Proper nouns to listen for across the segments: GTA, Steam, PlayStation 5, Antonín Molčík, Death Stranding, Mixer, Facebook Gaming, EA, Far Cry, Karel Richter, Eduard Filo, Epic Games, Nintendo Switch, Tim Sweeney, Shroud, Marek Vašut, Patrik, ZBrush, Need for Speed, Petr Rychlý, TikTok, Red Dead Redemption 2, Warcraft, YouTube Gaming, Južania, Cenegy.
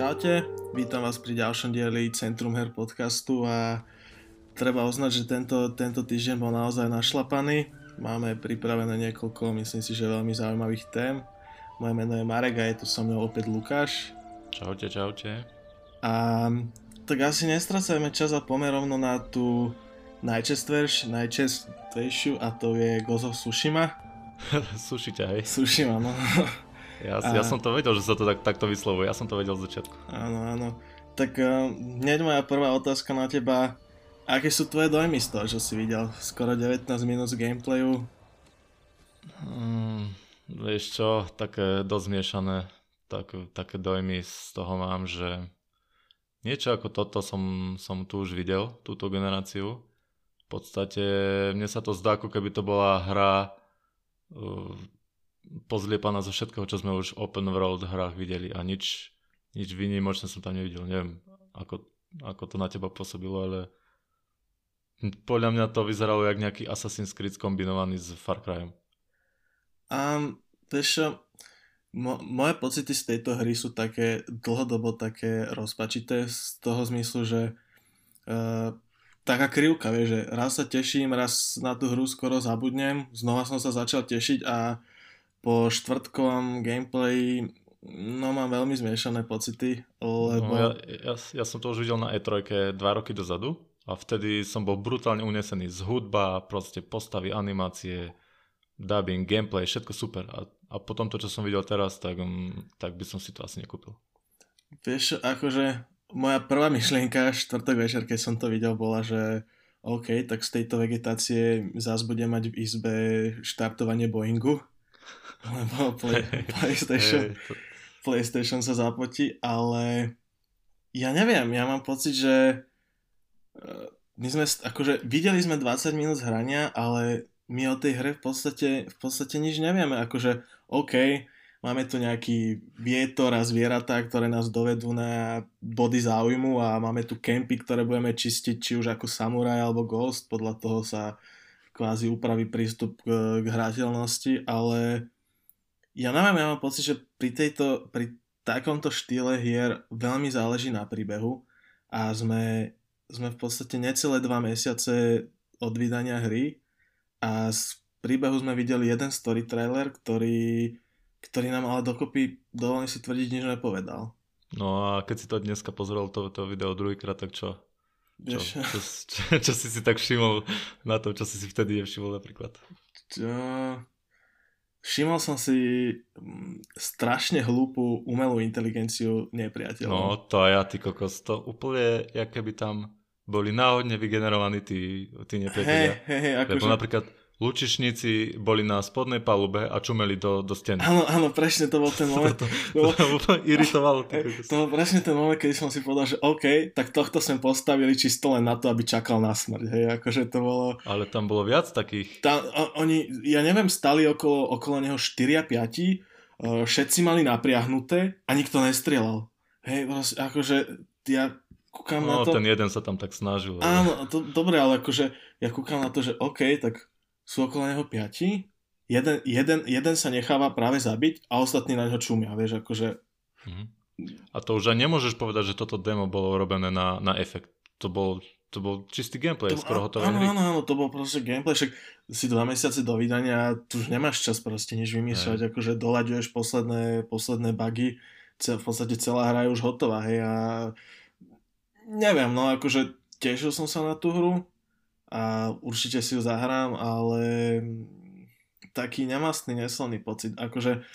Čaute, vítam vás pri ďalšom dieli Centrum her podcastu a treba uznať, že tento týždeň bol naozaj našlapaný. Máme pripravené niekoľko, myslím si, že veľmi zaujímavých tém. Moje meno je Marek a je tu so mnou opäť Lukáš. Čaute, čaute. A tak asi nestracajme čas a pomer rovno na tú najčerstvejšiu a to je Ghost of Tsushima. Tsushima, no. Ja som to vedel, že sa to takto vyslovuje, ja som to vedel z začiatku. Áno. Tak hneď moja prvá otázka na teba, aké sú tvoje dojmy z toho, čo si videl? Skoro 19 minút gameplayu. Vieš čo, také dosť miešané, také dojmy z toho mám, že niečo ako toto som tu už videl, túto generáciu. V podstate mne sa to zdá, ako keby to bola hra pozliepaná zo všetkého, čo sme už v open world hrách videli a nič výnimočné som tam nevidel. Neviem, ako to na teba pôsobilo, ale podľa mňa to vyzeralo jak nejaký Assassin's Creed kombinovaný s Far Cryom. Moje pocity z tejto hry sú také dlhodobo také rozpačité z toho zmyslu, že taká krivka, vieš, že raz sa teším, raz na tú hru skoro zabudnem, znova som sa začal tešiť a po štvrtkovom gameplay mám veľmi zmiešané pocity, lebo ja som to už videl na E3 2 roky dozadu a vtedy som bol brutálne unesený z hudba, proste postavy, animácie, dubbing, gameplay, všetko super a potom to, čo som videl teraz, tak by som si to asi nekúpil. Vieš, akože moja prvá myšlienka štvrtok večer, keď som to videl, bola, že OK, tak z tejto vegetácie zás budem mať v izbe štartovanie Boeingu. Lebo PlayStation sa zapotí, ale ja neviem, ja mám pocit, že my sme, akože videli sme 20 minút hrania, ale my o tej hre v podstate nič nevieme, akože OK, máme tu nejaký vietor a zvieratá, ktoré nás dovedú na body záujmu a máme tu kempy, ktoré budeme čistiť, či už ako samuraj alebo ghost, podľa toho sa kvázi upraví prístup k hrateľnosti, ale ja neviem, ja mám pocit, že pri takomto štýle hier veľmi záleží na príbehu a sme v podstate necelé 2 mesiace od vydania hry a z príbehu sme videli jeden story trailer, ktorý nám ale dokopy, dovolím si tvrdiť, nič nepovedal. No a keď si to dneska pozrel to video druhýkrát, tak čo? Čo si si tak všimol na tom, čo si vtedy nevšimol napríklad? Všimol som si strašne hlúpu umelú inteligenciu nepriateľov. No to aj ja, ty kokos, to úplne, jak keby tam boli náhodne vygenerovaní tí nepriateľia. Hey, lebo napríklad lučišníci boli na spodnej palube a čumeli do steny. Áno, presne, to bol ten moment. To iritovalo. To bol presne ten moment, keď som si povedal, že OK, tak tohto sme postavili čisto len na to, aby čakal na smrť. Hej, akože to bolo. Ale tam bolo viac takých. Oni, ja neviem, stali okolo neho 4 a 5, všetci mali napriahnuté a nikto nestrieľal. Hej, akože ja kúkam na to. No, ten jeden sa tam tak snažil. Áno, dobre, ale akože ja kúkam na to, že OK, tak sú okolo neho 5, jeden sa necháva práve zabiť a ostatní na ňo čumia, vieš, akože. A to už aj nemôžeš povedať, že toto demo bolo robené na efekt. To bol čistý gameplay, skoro hotový. Áno, to bol proste gameplay, však si 2 mesiace do vydania, tu už nemáš čas proste nič vymýšľať, akože doľaďuješ posledné bugy, v podstate celá hra je už hotová, hej, a neviem, no akože tešil som sa na tú hru, a určite si ju zahrám, ale taký nemastný, neslný pocit. Akože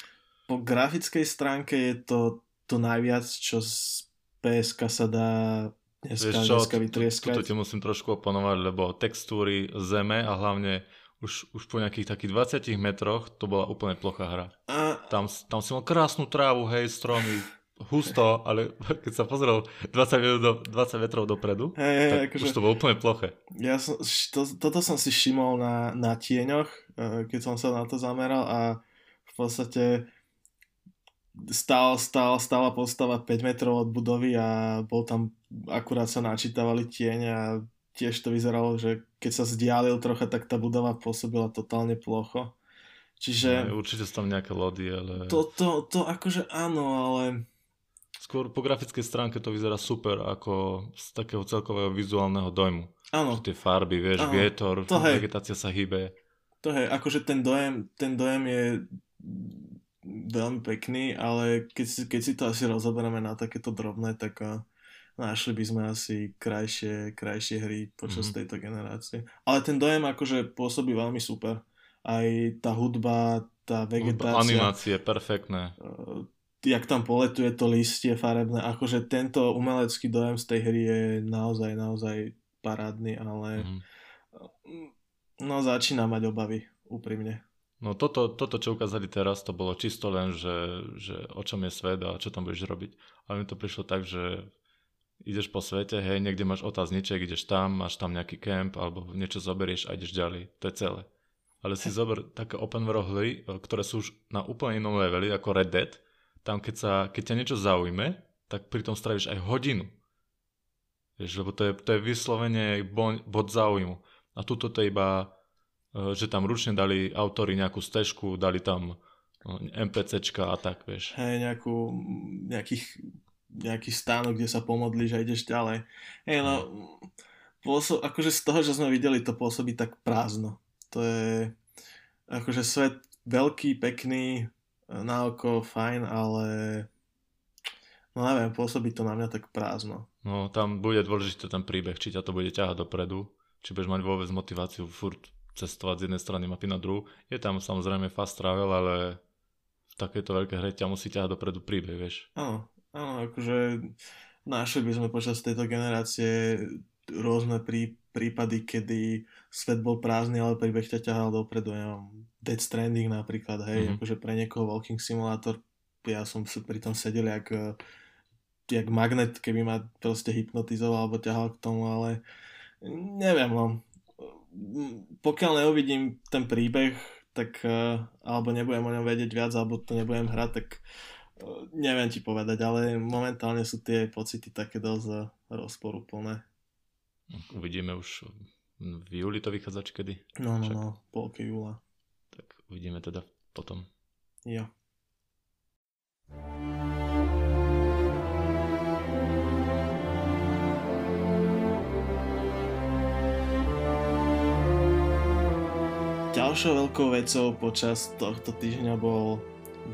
po grafickej stránke je to najviac, čo z PSK sa dá dneska vytrieskať. Toto ti musím trošku oponovať, lebo textúry zeme a hlavne už po nejakých takých 20 metroch to bola úplne plochá hra. A tam si mal krásnu trávu, hej, stromy. Husto, ale keď sa pozrel 20 metrov dopredu, tak akože, už to bolo úplne ploché. Ja som, toto som si všimol na tieňoch, keď som sa na to zameral a v podstate stála postava 5 metrov od budovy a bol tam, akurát sa načítavali tieň a tiež to vyzeralo, že keď sa zdialil trocha, tak tá budova pôsobila totálne plocho. Čiže určite sú tam nejaké lody, ale toto akože áno, ale skôr po grafickej stránke to vyzerá super ako z takého celkového vizuálneho dojmu. Áno. Tie farby, vieš, áno, vietor, vegetácia sa hýbe. To je, akože ten dojem je veľmi pekný, ale keď si to asi rozoberáme na takéto drobné, tak našli by sme asi krajšie hry počas tejto generácie. Ale ten dojem akože pôsobí veľmi super. Aj tá hudba, tá vegetácia. Animácie, perfektné. Jak tam poletuje to listie farebné. Akože tento umelecký dojem z tej hry je naozaj parádny, ale začína mať obavy, úprimne. No toto, čo ukázali teraz, to bolo čisto len, že o čom je svet a čo tam budeš robiť. Ale mi to prišlo tak, že ideš po svete, hej, niekde máš otázniček, ideš tam, máš tam nejaký kemp, alebo niečo zoberieš a ideš ďalej. To je celé. Ale si zober také open world hry, ktoré sú už na úplne inom leveli, ako Red Dead. Tam, keď ťa niečo zaujme, tak pri tom stráviš aj hodinu. Vieš, lebo to je vyslovene bod záujmu. A tuto to je iba, že tam ručne dali autori nejakú stežku, dali tam NPCčka a tak, vieš. Hej, nejaký stánok, kde sa pomodlíš a ideš ďalej. Hej, no, akože z toho, že sme videli, to pôsobí tak prázdno. To je akože svet veľký, pekný, na oko fajn, ale no neviem, pôsobí to na mňa tak prázdno. No, tam bude dôležitý ten príbeh, či ťa to bude ťahať dopredu. Či budeš mať vôbec motiváciu furt cestovať z jednej strany mapy na druhú. Je tam samozrejme fast travel, ale v takejto veľkej hre ťa musí ťahať dopredu príbeh, vieš. Áno, akože našli by sme počas tejto generácie rôzne prípady, kedy svet bol prázdny, ale príbeh ťa ťahal dopredu. Ja mám Death Stranding napríklad, hej, akože pre niekoho walking simulátor, ja som pri tom sedel jak magnet, keby ma proste hypnotizoval alebo ťahal k tomu, ale neviem, pokiaľ neuvidím ten príbeh, tak alebo nebudem o ňom vedieť viac, alebo to nebudem hrať, tak neviem ti povedať, ale momentálne sú tie pocity také dosť rozporuplné. Uvidíme už v júli to vychádza, či kedy? No, polke júla. Tak uvidíme teda potom. Jo. Ďalšou veľkou vecou počas tohto týždňa bolo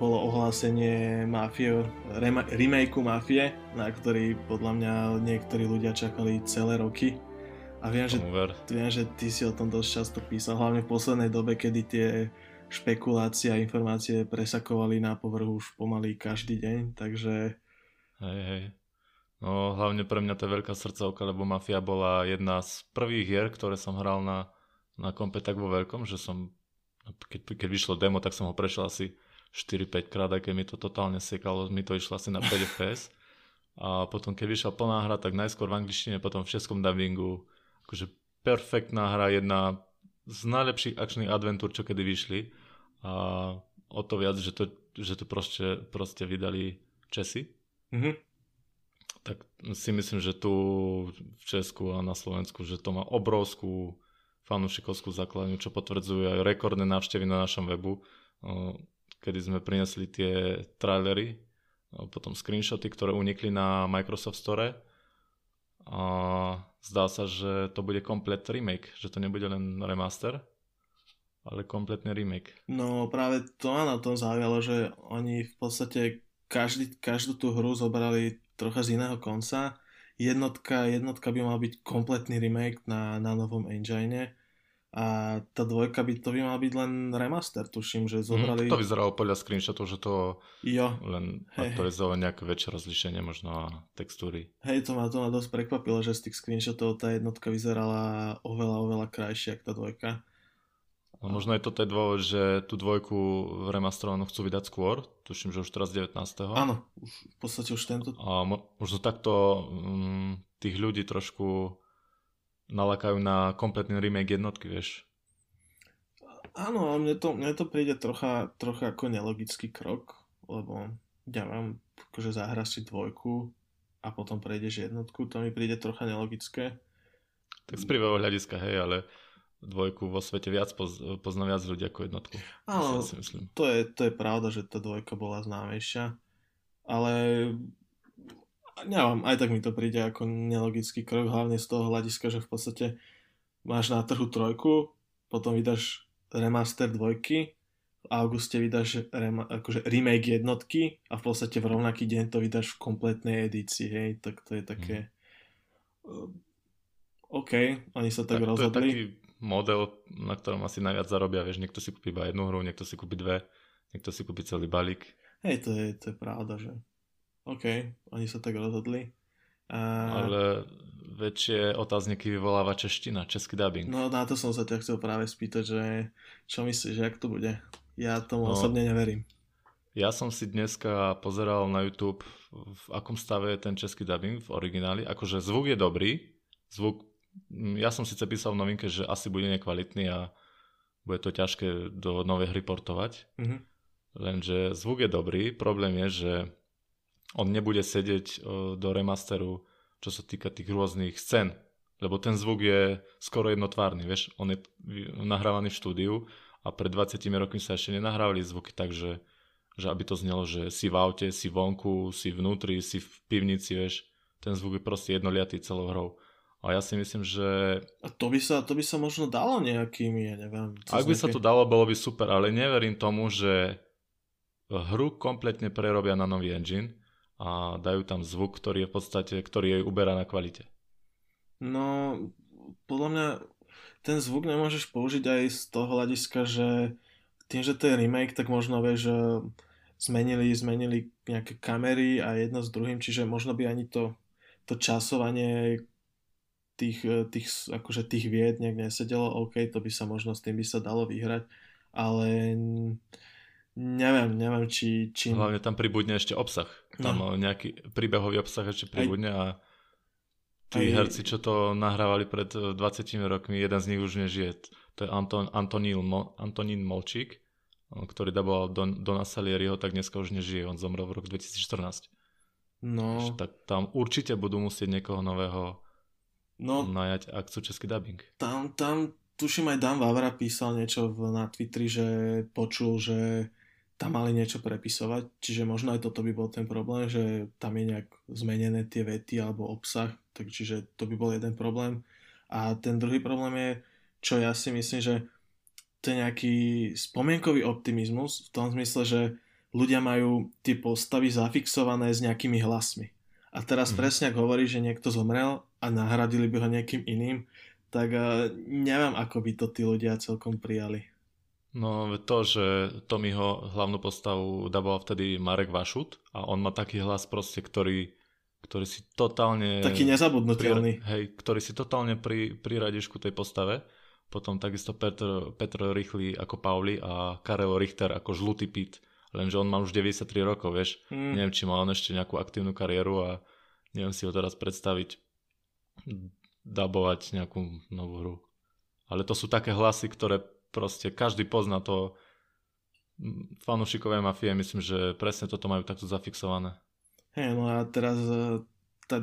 ohlásenie Mafie, remakeu Mafie, na ktorý podľa mňa niektorí ľudia čakali celé roky. A viem, že ty si o tom dosť často písal, hlavne v poslednej dobe, kedy tie špekulácie a informácie presakovali na povrchu už pomaly každý deň, takže... Hej. No hlavne pre mňa to je veľká srdcovka, lebo Mafia bola jedna z prvých hier, ktoré som hral na kompe tak vo veľkom, že som, keď vyšlo demo, tak som ho prešiel asi 4-5 krát, aj keď mi to totálne sekalo, mi to išlo asi na 5 FPS. A potom keď vyšla plná hra, tak najskôr v angličtine, potom v českom dubbingu. Akože perfektná hra, jedna z najlepších akčných adventúr, čo kedy vyšli. A o to viac, že to proste vydali Česi. Tak si myslím, že tu v Česku a na Slovensku, že to má obrovskú fanúšikovskú základňu, čo potvrdzujú aj rekordné návštevy na našom webu, kedy sme prinesli tie trailery, potom screenshoty, ktoré unikli na Microsoft Store. A zdá sa, že to bude komplet remake, že to nebude len remaster, ale kompletný remake. No práve to ma na tom zaujalo, že oni v podstate každú tú hru zobrali trocha z iného konca. Jednotka by mal byť kompletný remake na novom engine a tá dvojka by mal byť len remaster, tuším, že zobrali... To vyzeralo podľa screenshotu, že to len aktualizovalo nejaké väčšie rozlíšenie možno a textúry. Hej, to ma dosť prekvapilo, že z tých screenshotov tá jednotka vyzerala oveľa krajšie ako tá dvojka. No, možno je to ten dôvod, že tú dvojku remastrovanú chcú vydať skôr, tuším, že už teraz 19. Áno, už, v podstate už tento... A možno takto tých ľudí trošku nalakajú na kompletný remake jednotky, vieš? Áno, ale mne to príde trocha ako nelogický krok, lebo ja mám, akože zahráš si dvojku a potom prejdeš jednotku, to mi príde trocha nelogické. Tak z prvého hľadiska, hej, ale... Dvojku vo svete viac pozná viac ľudí ako jednotku. Áno, to je pravda, že tá dvojka bola známejšia, ale neviem, aj tak mi to príde ako nelogický krok, hlavne z toho hľadiska, že v podstate máš na trhu trojku, potom vydáš remaster dvojky, v auguste vydáš akože remake jednotky a v podstate v rovnaký deň to vydáš v kompletnej edícii, hej, tak to je také OK, oni sa tak rozhodli. To je taký model, na ktorom asi najviac zarobia, vieš, niekto si kúpi iba jednu hru, niekto si kúpi dve, niekto si kúpi celý balík. Hej, to je pravda, že OK, oni sa tak rozhodli. Ale väčšie otázniky vyvoláva čeština, český dubbing. No na to som sa ťa chcel práve spýtať, že čo myslíš, že jak to bude? Ja tomu osobne neverím. Ja som si dneska pozeral na YouTube, v akom stave je ten český dubbing v origináli. Akože zvuk je dobrý. Zvuk, ja som síce písal v novinke, že asi bude nekvalitný a bude to ťažké do novej hry portovať. Mm-hmm. Lenže zvuk je dobrý. Problém je, že on nebude sedieť do remasteru, čo sa týka tých rôznych scén, lebo ten zvuk je skoro jednotvárny, vieš, on je nahrávaný v štúdiu a pred 20 rokmi sa ešte nenahrávali zvuky tak, že aby to znelo, že si v aute, si vonku, si vnútri, si v pivnici, vieš, ten zvuk je proste jednoliatý celou hrou. A ja si myslím, že... A to by sa možno dalo nejakými, ja neviem. Ak by sa to dalo, bolo by super, ale neverím tomu, že hru kompletne prerobia na nový engine a dajú tam zvuk, ktorý je v podstate, ktorý jej uberá na kvalite. No, podľa mňa ten zvuk nemôžeš použiť aj z toho hľadiska, že tým, že to je remake, tak možno vieš, zmenili nejaké kamery a jedno s druhým, čiže možno by ani to časovanie tých akože tých vied nejak nesedelo, OK, to by sa možno s tým by sa dalo vyhrať, ale... Neviem, či... Hlavne tam pribudne ešte obsah. Tam nejaký príbehový obsah ešte pribudne a tí herci, čo to nahrávali pred 20 rokmi, jeden z nich už nežije. To je Antonín Molčík, ktorý daboval Dona Salieriho, tak dneska už nežije. On zomrel v roku 2014. No. Tak tam určite budú musieť niekoho nového najať, ak sú český dubbing. Tam tuším aj Dan Vavra písal niečo na Twitteri, že počul, že tam mali niečo prepisovať, čiže možno aj toto by bol ten problém, že tam je nejak zmenené tie vety alebo obsah, tak čiže to by bol jeden problém. A ten druhý problém je, čo ja si myslím, že to je nejaký spomienkový optimizmus v tom zmysle, že ľudia majú tie postavy zafixované s nejakými hlasmi. A teraz presne ak hovorí, že niekto zomrel a nahradili by ho nejakým iným, tak neviem, ako by to tí ľudia celkom prijali. No to, že Tommyho hlavnú postavu daboval vtedy Marek Vašut a on má taký hlas proste, ktorý si totálne... Taký nezabudnutelný. Ktorý si totálne priradíš ku tej postave. Potom takisto Petr Rychlý ako Pauli a Karel Richter ako žlutý Pit. Lenže on má už 93 rokov, vieš. Neviem, či má on ešte nejakú aktívnu kariéru a neviem si ho teraz predstaviť dabovať nejakú novú hru. Ale to sú také hlasy, ktoré proste každý pozná to. Fanúšikové Mafie, myslím, že presne toto majú takto zafixované. Hej, no a teraz dá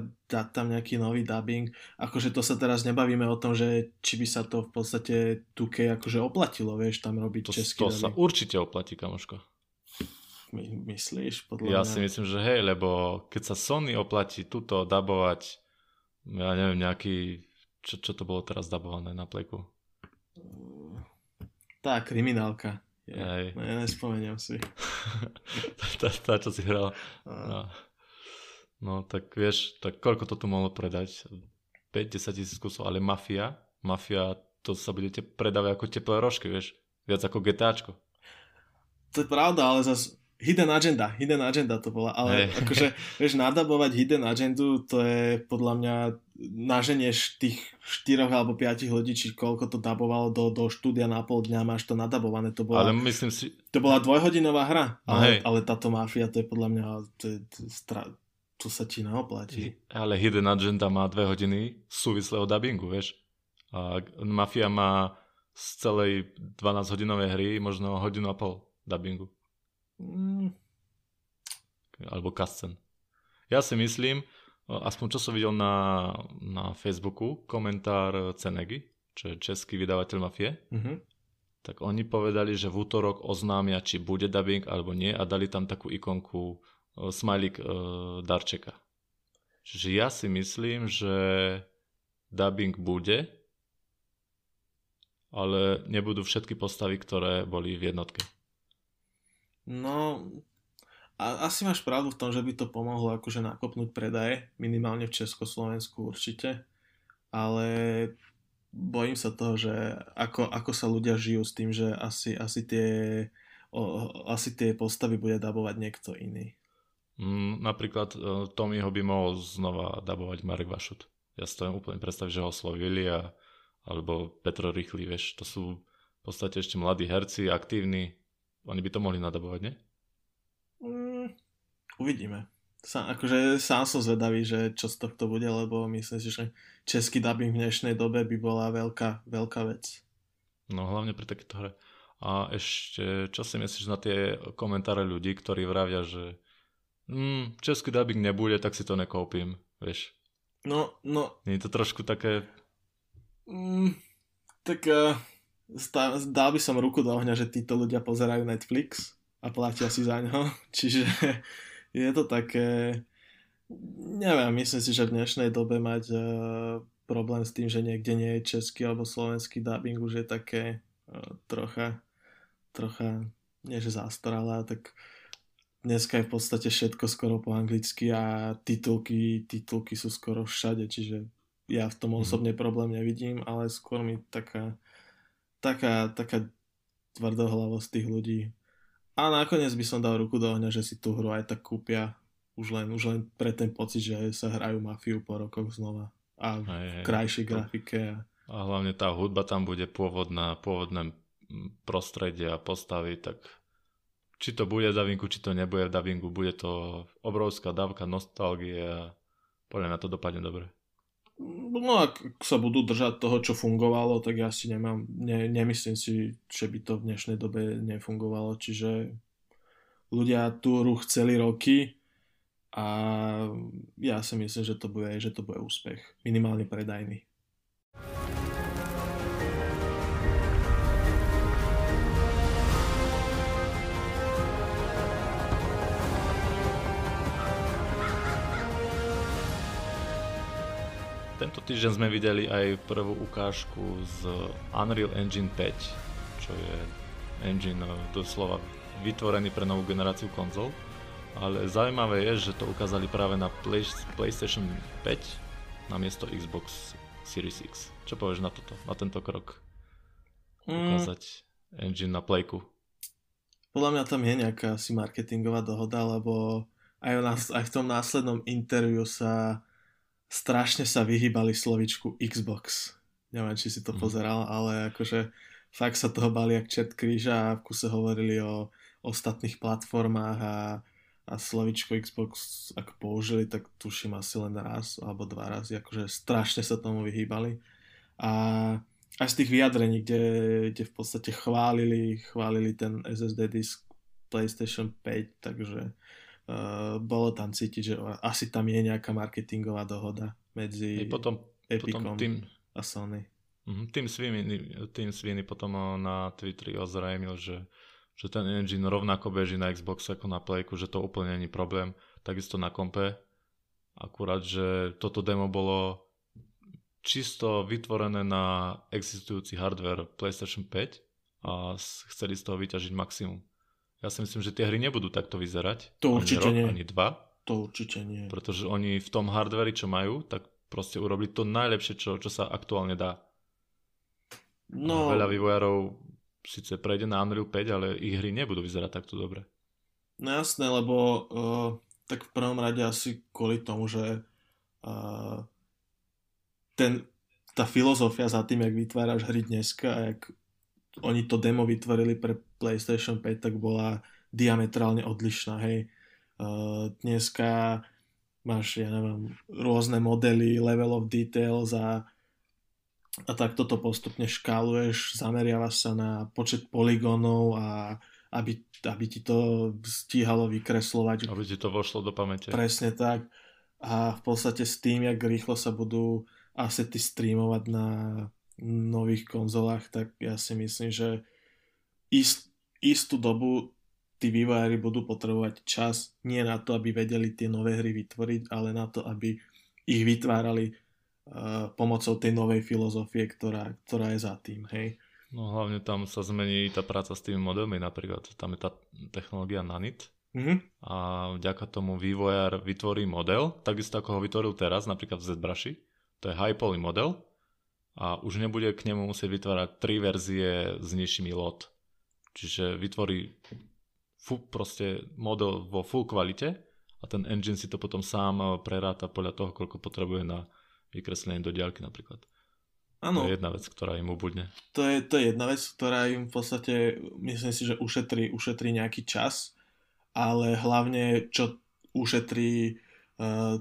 tam nejaký nový dubbing. Akože to sa teraz nebavíme o tom, že či by sa to v podstate tukej akože oplatilo, vieš, tam robiť český dubbing. To sa určite oplatí, kamoško. Myslíš? Podľa mňa. Ja si myslím, že hej, lebo keď sa Sony oplatí túto dabovať, ja neviem, nejaký... Čo to bolo teraz dabované na plejku? Tá kriminálka. Ja nespomeniem si. tá, čo si hral. No, tak vieš, tak koľko to tu mohlo predať? 5-10 000 kusov, ale Mafia, to sa budete predávať ako teplé rožky, vieš? Viac ako GTAčko. To je pravda, ale zase... Hidden Agenda to bola, ale akože, vieš, nadabovať Hidden Agendu, to je podľa mňa naženieš tých 4 alebo 5 ľudí, či koľko to dabovalo do štúdia na pol dňa, máš to nadabované, to bola, ale myslím si... to bola 2-hodinová hra, ale táto Mafia, to je podľa mňa, to sa ti neoplatí. Ale Hidden Agenda má 2 hodiny súvislého dabingu, vieš, a Mafia má z celej 12-hodinovej hry možno hodinu a pol dabingu. Alebo cutscene. Ja si myslím, aspoň čo som videl na Facebooku komentár Cenegy, čo je český vydavateľ Mafie, tak oni povedali, že v útorok oznámia, či bude dubbing alebo nie, a dali tam takú ikonku smajlik darčeka. Čiže ja si myslím, že dubbing bude, ale nebudú všetky postavy, ktoré boli v jednotke. No, a asi máš pravdu v tom, že by to pomohlo akože nakopnúť predaje, minimálne v Československu určite, ale bojím sa toho, že ako sa ľudia žijú s tým, že asi tie postavy bude dabovať niekto iný. Napríklad Tommyho by mohol znova dabovať Marek Vašut. Ja si to úplne predstaviť, že ho oslovili alebo Petr Rychlý, vieš, to sú v podstate ešte mladí herci, aktívni. Oni by to mohli nadabovať, nie? Uvidíme. Sám som zvedavý, že čo z tohto bude, lebo myslím si, že český dubbing v dnešnej dobe by bola veľká, veľká vec. No hlavne pri takéto hre. A ešte, čo si myslíš na tie komentáre ľudí, ktorí vravia, že český dubbing nebude, tak si to nekúpim, vieš. No. Nie je to trošku také... dal by som ruku do ohňa, že títo ľudia pozerajú Netflix a platia si za ňo. Čiže je to také... Neviem, myslím si, že v dnešnej dobe mať problém s tým, že niekde nie je český alebo slovenský dubbing, už je také trocha nie že zastaralá, tak... Dneska je v podstate všetko skoro po anglicky a titulky sú skoro všade, čiže ja v tom osobne problém nevidím, ale skôr mi taká tvrdohlavosť tých ľudí. A nakoniec by som dal ruku do ohňa, že si tú hru aj tak kúpia, už len pre ten pocit, že sa hrajú Mafiu po rokoch znova a v krajšej grafike. A hlavne tá hudba tam bude pôvodné prostredie a postavy, tak... Či to bude v dabingu, či to nebude v dabingu, bude to obrovská dávka nostalgie a podľa mňa to dopadne dobre. No ak sa budú držať toho, čo fungovalo, tak ja si nemyslím si, že by to v dnešnej dobe nefungovalo, čiže ľudia tú hru chceli roky a ja si myslím, že to bude úspech, minimálne predajný. Tento týždeň sme videli aj prvú ukážku z Unreal Engine 5, čo je engine doslova vytvorený pre novú generáciu konzol, ale zaujímavé je, že to ukázali práve na PlayStation 5 namiesto Xbox Series X. Čo povieš na toto, na tento krok? Ukázať engine na Playku. Podľa mňa tam je nejaká asi marketingová dohoda, lebo aj v tom následnom interviu sa strašne sa vyhýbali slovičku Xbox. Neviem, či si to pozeral, ale akože fakt sa toho bali jak čert kríža a v kuse hovorili o ostatných platformách a slovičko Xbox, ak použili, tak tuším asi len raz alebo dva razy. Akože strašne sa tomu vyhýbali. A aj z tých vyjadrení, kde v podstate chválili ten SSD disk PlayStation 5, takže... bolo tam cítiť, že asi tam je nejaká marketingová dohoda medzi Epicom a Sony. Tim Sweeney potom na Twitteri ozrejmil, že ten engine rovnako beží na Xbox ako na Playku, že to úplne nie je problém, takisto na kompe. Akurát, že toto demo bolo čisto vytvorené na existujúci hardware PlayStation 5 a chceli z toho vyťažiť maximum. Ja si myslím, že tie hry nebudú takto vyzerať. To určite nie. Ani dva. To určite nie. Pretože oni v tom hardveri, čo majú, tak proste urobili to najlepšie, čo sa aktuálne dá. No. Veľa vývojárov síce prejde na Unreal 5, ale ich hry nebudú vyzerať takto dobre. No jasné, lebo tak v prvom rade asi kvôli tomu, že tá filozofia za tým, jak vytváraš hry dneska a jak oni to demo vytvorili pre PlayStation 5, tak bola diametrálne odlišná, hej. Dneska máš, ja neviem, rôzne modely, level of details a takto to postupne škáluješ, zameriavaš sa na počet poligónov a aby ti to stíhalo vykreslovať. Aby ti to vošlo do pamäte. Presne tak. A v podstate s tým, jak rýchlo sa budú asety streamovať na nových konzolách, tak ja si myslím, že istú dobu tí vývojári budú potrebovať čas nie na to, aby vedeli tie nové hry vytvoriť, ale na to, aby ich vytvárali pomocou tej novej filozofie, ktorá je za tým, hej. No hlavne tam sa zmení tá práca s tými modelmi napríklad, tam je tá technológia nanit a vďaka tomu vývojár vytvorí model, takisto ako ho vytvoril teraz napríklad v ZBrushi, to je high poly model a už nebude k nemu musieť vytvárať 3 verzie s nižšími LOT, čiže vytvorí proste model vo full kvalite a ten engine si to potom sám preráta podľa toho, koľko potrebuje na vykreslenie do diaľky napríklad. Ano, to je jedna vec, ktorá im ubudne. To je jedna vec, ktorá im v podstate, myslím si, že ušetrí nejaký čas, ale hlavne, čo ušetrí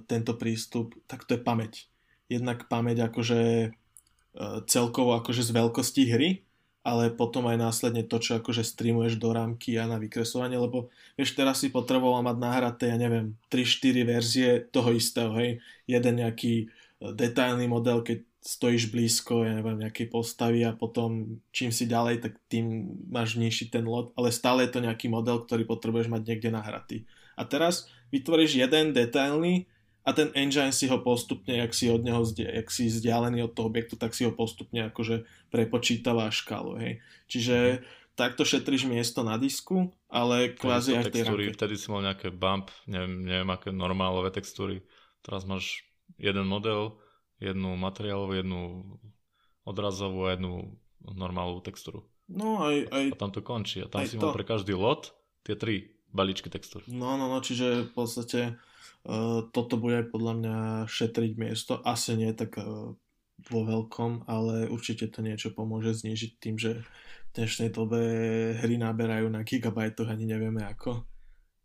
tento prístup, tak to je pamäť. Jednak pamäť akože celkovo akože z veľkosti hry, ale potom aj následne to, čo akože streamuješ do rámky a na vykresovanie, lebo vieš, teraz si potreboval mať nahraté, ja neviem, 3-4 verzie toho istého, hej. Jeden nejaký detailný model, keď stojíš blízko, ja neviem, nejakej postavy a potom čím si ďalej, tak tým máš nižší ten lot, ale stále je to nejaký model, ktorý potrebuješ mať niekde nahratý. A teraz vytvoríš jeden detailný a ten engine si ho postupne, jak si vzdialený od toho objektu, tak si ho postupne akože prepočítava škálu, hej. Čiže takto šetríš miesto na disku, ale kvázi aj tej ramke. Vtedy si mal nejaké bump, neviem aké normálové textúry, teraz máš jeden model, jednu materiálovú, jednu odrazovú a jednu normálnu textúru. No aj a tam to končí. A tam si mal pre každý lot tie 3 balíčky textúr. No, čiže v podstate toto bude podľa mňa šetriť miesto. Asi nie tak vo veľkom, ale určite to niečo pomôže znížiť tým, že v dnešnej dobe hry naberajú na gigabajtoch, ani nevieme ako.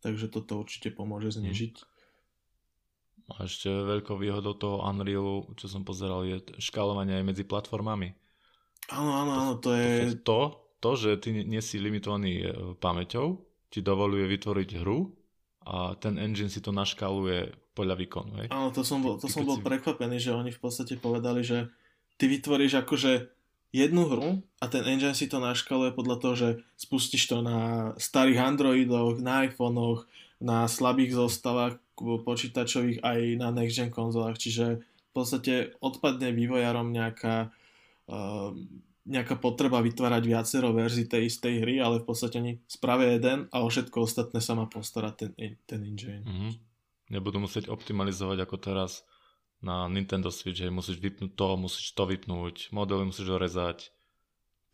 Takže toto určite pomôže znížiť. A ešte veľkou výhodou toho Unrealu, čo som pozeral, je škálovanie aj medzi platformami. Áno, to je... To, že ty nie si limitovaný pamäťou, ti dovoluje vytvoriť hru a ten engine si to naškáluje podľa výkonu. Hej? Áno, to som bol prekvapený, že oni v podstate povedali, že ty vytvoríš akože jednu hru a ten engine si to naškáluje podľa toho, že spustíš to na starých Androidoch, na iPhonech, na slabých zostavách počítačových aj na next gen konzolách, čiže v podstate odpadne vývojarom nejaká potreba vytvárať viacero verzií tej istej hry, ale v podstate oni spravia jeden a o všetko ostatné sa má postarať ten engine. Nebudú musieť optimalizovať ako teraz na Nintendo Switch, že musíš vypnúť to, musíš to vypnúť, modely musíš orezať,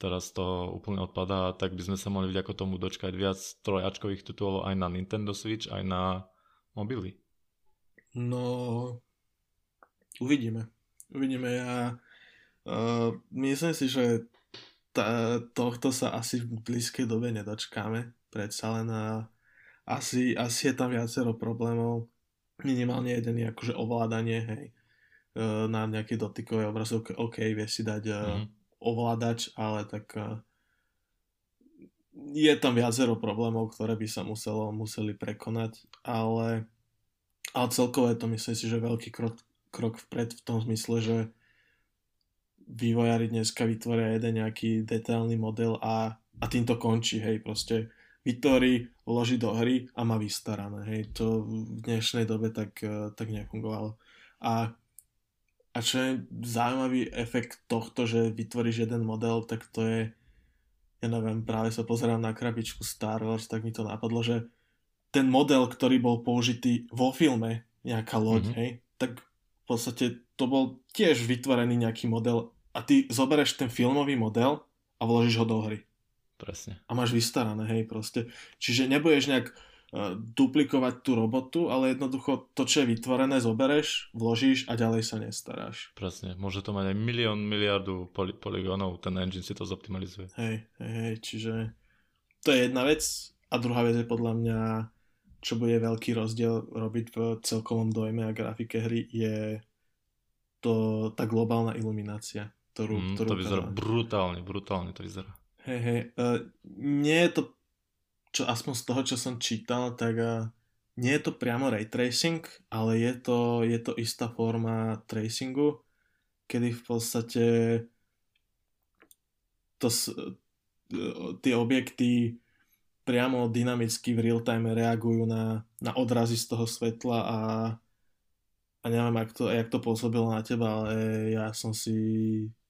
teraz to úplne odpadá, tak by sme sa mohli vďaka tomu dočkať viac trojačkových titulov aj na Nintendo Switch, aj na mobily. No, uvidíme. Ja myslím si, že tohto sa asi v blízkej dobe nedočkáme. Predsa len asi je tam viacero problémov. Minimálne jeden je akože ovládanie, hej. Na nejakej dotykovej obrazovke. OK, vie si dať ovládač, ale tak... Je tam viacero problémov, ktoré by sa museli prekonať, ale celkovo je to, myslím si, že veľký krok vpred v tom zmysle, že vývojári dneska vytvoria jeden nejaký detailný model a tým to končí, hej, proste vytvorí, vloží do hry a má vystarané, hej, to v dnešnej dobe tak nefungovalo. A čo je zaujímavý efekt tohto, že vytvoríš jeden model, tak to je, ja neviem, práve sa pozerám na krabičku Star Wars, tak mi to napadlo, že ten model, ktorý bol použitý vo filme, nejaká loď, hej, tak v podstate to bol tiež vytvorený nejaký model a ty zoberieš ten filmový model a vložíš ho do hry. Presne. A máš vystarané, hej, proste. Čiže nebudeš nejak duplikovať tú robotu, ale jednoducho to, čo je vytvorené, zobereš, vložíš a ďalej sa nestaráš. Presne, môže to mať aj miliardu poligónov, ten engine si to zoptimalizuje. Hej, čiže to je jedna vec a druhá vec je podľa mňa, čo bude veľký rozdiel robiť v celkovom dojme a grafike hry, je to tá globálna iluminácia, ktorú to vyzerá brutálne to vyzerá. Hej, nie je to, čo aspoň z toho, čo som čítal, tak nie je to priamo ray tracing, ale je to istá forma tracingu, kedy v podstate tie objekty priamo dynamicky v real time reagujú na odrazy z toho svetla a a neviem, jak to pôsobilo na teba, ale ja som si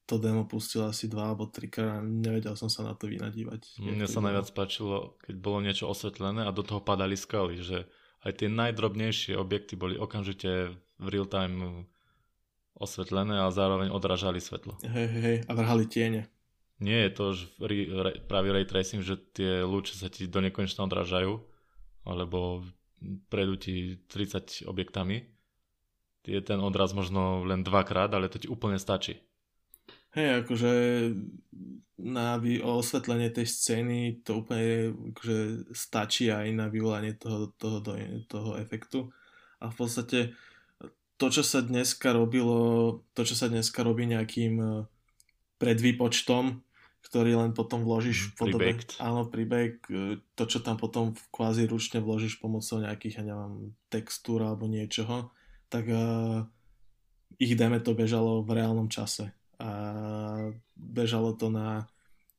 to demo pustil asi 2 alebo 3 krát a nevedel som sa na to vynadívať. Mne sa najviac páčilo, keď bolo niečo osvetlené a do toho padali skaly, že aj tie najdrobnejšie objekty boli okamžite v real time osvetlené a zároveň odrážali svetlo. Hej, a vrhali tiene. Nie je to už pravý ray tracing, že tie lúče sa ti do nekonečna odrážajú, alebo prejdú ti 30 objektami. Je ten odraz možno len 2-krát, ale to ti úplne stačí. Hej, akože na osvetlenie tej scény to úplne akože stačí aj na vyvolanie toho efektu. A v podstate to, čo sa dneska robí nejakým predvýpočtom, ktorý len potom vložíš príbeh, to, čo tam potom kvázi ručne vložíš pomocou nejakých, textúr alebo niečoho, tak ich to bežalo v reálnom čase. A bežalo to na